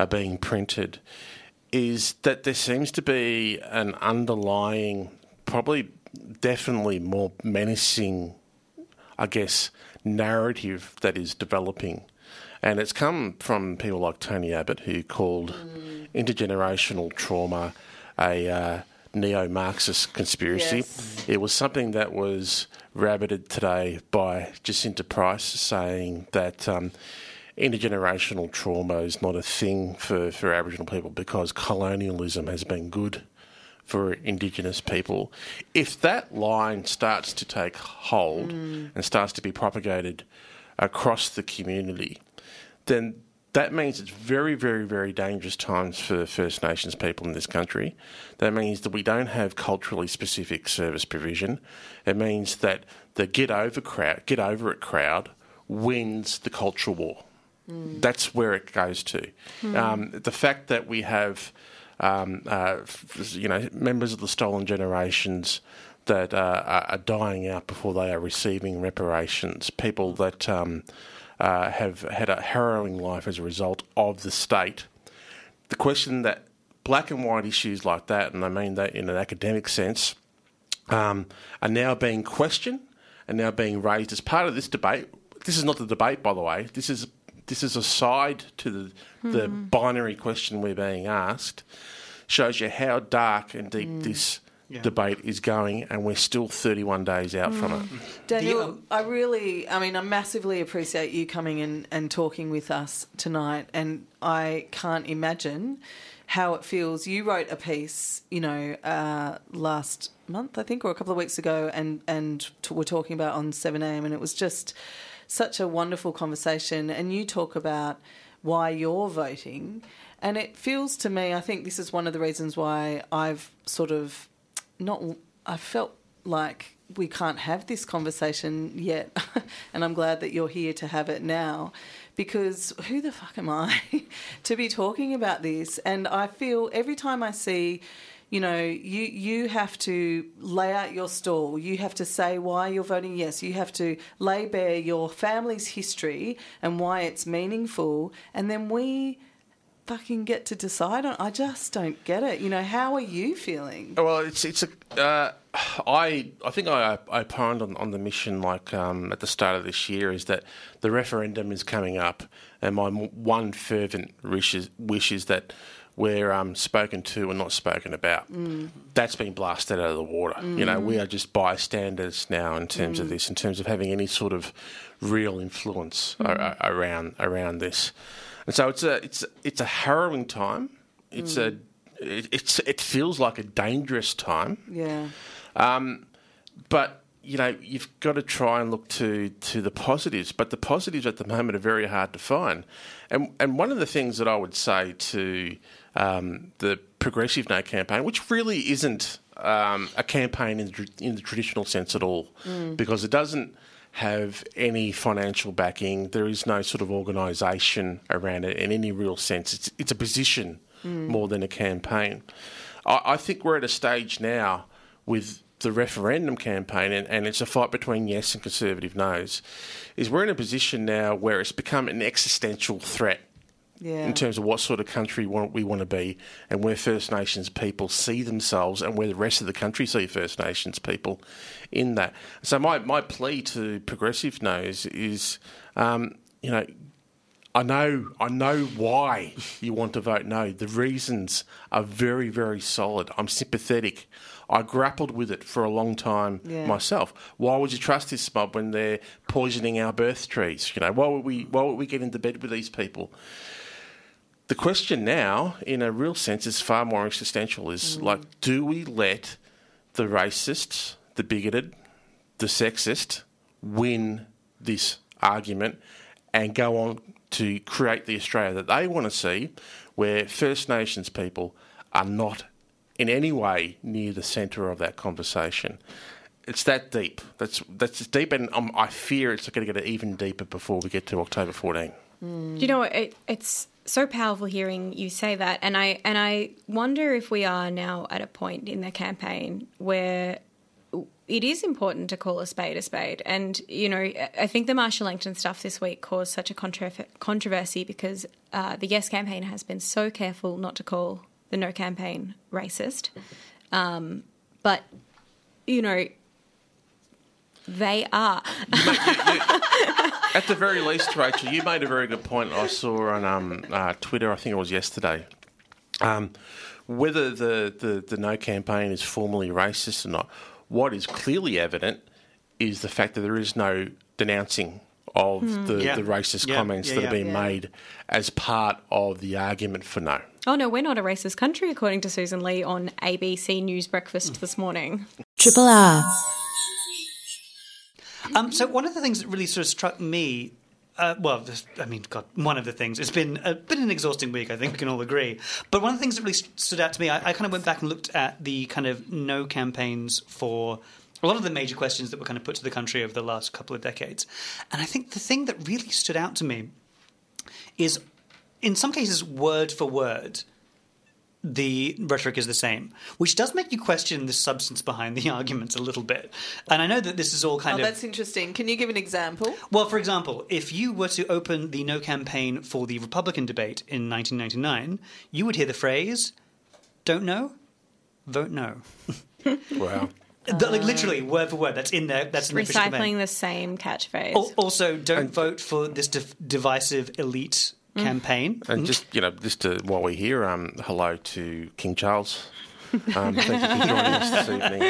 are being printed, is that there seems to be an underlying, probably definitely more menacing, I guess, narrative that is developing, and it's come from people like Tony Abbott, who called mm. intergenerational trauma a uh, neo-Marxist conspiracy. Yes. It was something that was rabbited today by Jacinta Price, saying that um, intergenerational trauma is not a thing for, for Aboriginal people because colonialism has been good for Indigenous people. If that line starts to take hold mm. and starts to be propagated across the community, then that means it's very, very, very dangerous times for First Nations people in this country. That means that we don't have culturally specific service provision. It means that the get over crowd, get over it crowd wins the culture war. Mm. That's where it goes to. Mm. Um, the fact that we have Um, uh, you know, members of the stolen generations that uh, are dying out before they are receiving reparations, people that um, uh, have had a harrowing life as a result of the state. The question that black and white issues like that, and I mean that in an academic sense, um, are now being questioned and now being raised as part of this debate. this is not the debate, by the way. This is this is a side to the mm. the binary question we're being asked. Shows you how dark and deep mm. this yeah. debate is going, and we're still thirty-one days out mm. from it. Daniel, I really, I mean, I massively appreciate you coming in and talking with us tonight, and I can't imagine how it feels. You wrote a piece, you know, uh, last month, I think, or a couple of weeks ago, and, and t- we're talking about on seven a.m, and it was just such a wonderful conversation, and you talk about why you're voting. And it feels to me, I think this is one of the reasons why I've sort of not, I felt like we can't have this conversation yet. And I'm glad that you're here to have it now, because who the fuck am I to be talking about this? And I feel every time I see, you know, you, you have to lay out your stall. You have to say why you're voting yes. You have to lay bare your family's history and why it's meaningful. And then we fucking get to decide on. I just don't get it. You know, how are you feeling? Well, it's it's a. Uh, I I think I I pondered on, on the mission like um, at the start of this year is that the referendum is coming up, and my one fervent wish is, wish is that we're um, spoken to and not spoken about. Mm. That's been blasted out of the water. Mm. You know, we are just bystanders now in terms mm. of this, in terms of having any sort of real influence mm. ar- around around this. And so it's a it's it's a harrowing time. It's mm. a it, it's it feels like a dangerous time. Yeah. Um, but you know you've got to try and look to, to the positives. But the positives at the moment are very hard to find. And and one of the things that I would say to um, the Progressive No campaign, which really isn't um, a campaign in the, in the traditional sense at all, mm. because it doesn't have any financial backing. There is no sort of organisation around it in any real sense. It's it's a position mm. more than a campaign. I, I think we're at a stage now with the referendum campaign, and, and it's a fight between yes and conservative no's, is we're in a position now where it's become an existential threat yeah. in terms of what sort of country we want to be and where First Nations people see themselves and where the rest of the country see First Nations people in that. So my, my plea to progressive no's is, um, you know, I know I know why you want to vote no. The reasons are very, very solid. I'm sympathetic. I grappled with it for a long time yeah. myself. Why would you trust this mob when they're poisoning our birth trees? You know, why would we why would we get into bed with these people? The question now, in a real sense, is far more existential. Is mm. like, do we let the racists, the bigoted, the sexist win this argument and go on to create the Australia that they want to see, where First Nations people are not in any way near the centre of that conversation? It's that deep. That's that's deep, and um, I fear it's going to get even deeper before we get to October fourteenth. Mm. You know, it, it's so powerful hearing you say that, and I and I wonder if we are now at a point in the campaign where it is important to call a spade a spade. And, you know, I think the Marcia Langton stuff this week caused such a controversy because uh, the Yes campaign has been so careful not to call the No campaign racist. Um, but, you know, they are. You made, you, you, at the very least, Rachel, you made a very good point I saw on um, uh, Twitter, I think it was yesterday. Um, whether the, the, the No campaign is formally racist or not, what is clearly evident is the fact that there is no denouncing of mm. the, yeah. the racist yeah. comments yeah, yeah, that have been yeah. made as part of the argument for no. Oh, no, we're not a racist country, according to Sussan Ley on A B C News Breakfast mm. this morning. Triple R. Um, so one of the things that really sort of struck me, uh, well, I mean, God, one of the things, it's been a bit of an exhausting week, I think we can all agree, but one of the things that really stood out to me, I, I kind of went back and looked at the kind of no campaigns for a lot of the major questions that were kind of put to the country over the last couple of decades. And I think the thing that really stood out to me is, in some cases, word for word, the rhetoric is the same, which does make you question the substance behind the arguments a little bit. And I know that this is all kind oh, of... Oh, that's interesting. Can you give an example? Well, for example, if you were to open the No campaign for the Republican debate in nineteen ninety-nine, you would hear the phrase, don't know, vote no. Wow. Uh, the, like literally word for word, that's in there. That's in the official domain. Recycling the same catchphrase. Al- also, don't and, vote for this de- divisive elite mm. campaign. And mm. just you know, just to, while we're here, um, hello to King Charles. Um, thank you for joining us this evening.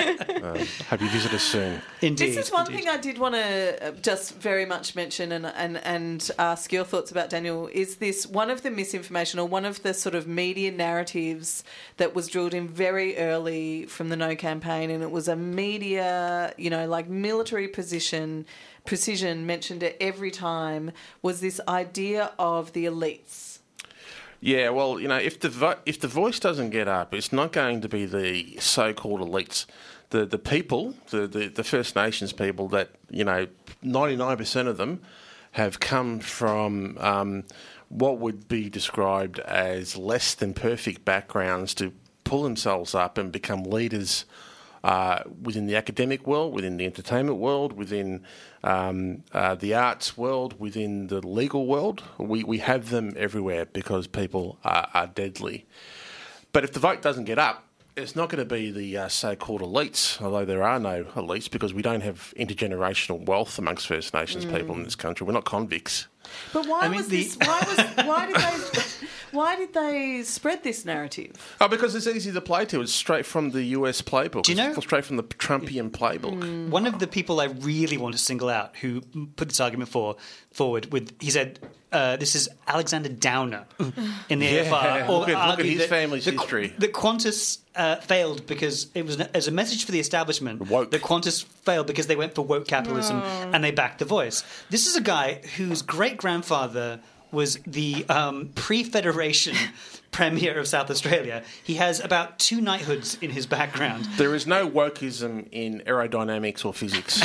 Um, hope you visit us soon. Indeed. This is one indeed. thing I did want to just very much mention and, and, and ask your thoughts about, Daniel, is this one of the misinformation or one of the sort of media narratives that was drilled in very early from the No campaign, and it was a media, you know, like military position, precision mentioned at every time, was this idea of the elites. Yeah, well, you know, if the vo- if the voice doesn't get up, it's not going to be the so-called elites, the the people, the, the, the First Nations people that, you know, ninety-nine percent of them have come from um, what would be described as less than perfect backgrounds to pull themselves up and become leaders uh, within the academic world, within the entertainment world, within Um, uh, the arts world, within the legal world. We, we have them everywhere because people are, are deadly. But if the vote doesn't get up, it's not going to be the uh, so-called elites, although there are no elites because we don't have intergenerational wealth amongst First Nations mm. people in this country. We're not convicts. But why I mean, was the... this? Why was why did they why did they spread this narrative? Oh, because it's easy to play to. It's straight from the U S playbook. Do you know? It's straight from the Trumpian playbook. Mm. One of the people I really want to single out who put this argument for forward with, he said, uh, "This is Alexander Downer in the yeah, A F R." Or look at, look at his family's the, history. The Qantas uh, failed because it was as a message for the establishment. Woke. The Qantas failed because they went for woke capitalism no. and they backed the voice. This is a guy who's great. Grandfather was the um, pre-Federation Premier of South Australia. He has about two knighthoods in his background. There is no wokeism in aerodynamics or physics.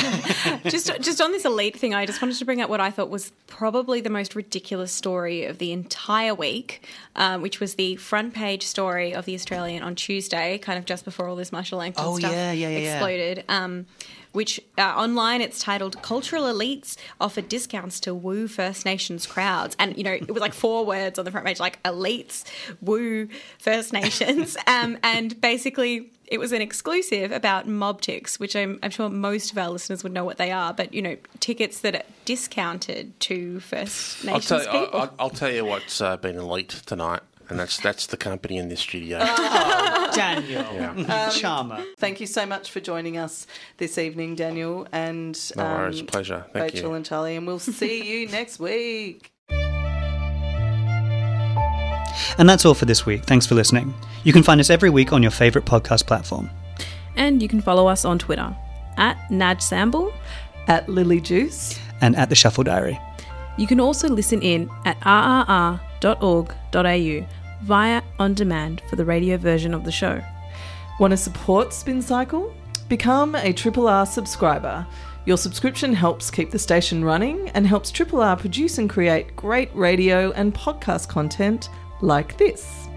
just, just on this elite thing, I just wanted to bring up what I thought was probably the most ridiculous story of the entire week, um, which was the front page story of The Australian on Tuesday, kind of just before all this Marcia Langton oh, stuff yeah, yeah, yeah, exploded. Yeah. Um, which uh, online it's titled Cultural Elites Offer Discounts to Woo First Nations Crowds. And, you know, it was like four words on the front page, like elites, woo First Nations. Um, and basically it was an exclusive about mob ticks, which I'm, I'm sure most of our listeners would know what they are, but, you know, tickets that are discounted to First Nations I'll tell you, people. I'll, I'll tell you what's uh, been elite tonight. And that's that's the company in this studio. Oh, Daniel. Yeah. Um, Charmer. Thank you so much for joining us this evening, Daniel. And um, no worries, pleasure. Thank Rachel you. and Charlie. And we'll see you next week. And that's all for this week. Thanks for listening. You can find us every week on your favourite podcast platform. And you can follow us on Twitter at Naj Samble, at Lily Juice, and at The Shuffle Diary. You can also listen in at r r r dot org dot a u via On Demand for the radio version of the show. Want to support Spin Cycle? Become a Triple R subscriber. Your subscription helps keep the station running and helps Triple R produce and create great radio and podcast content like this.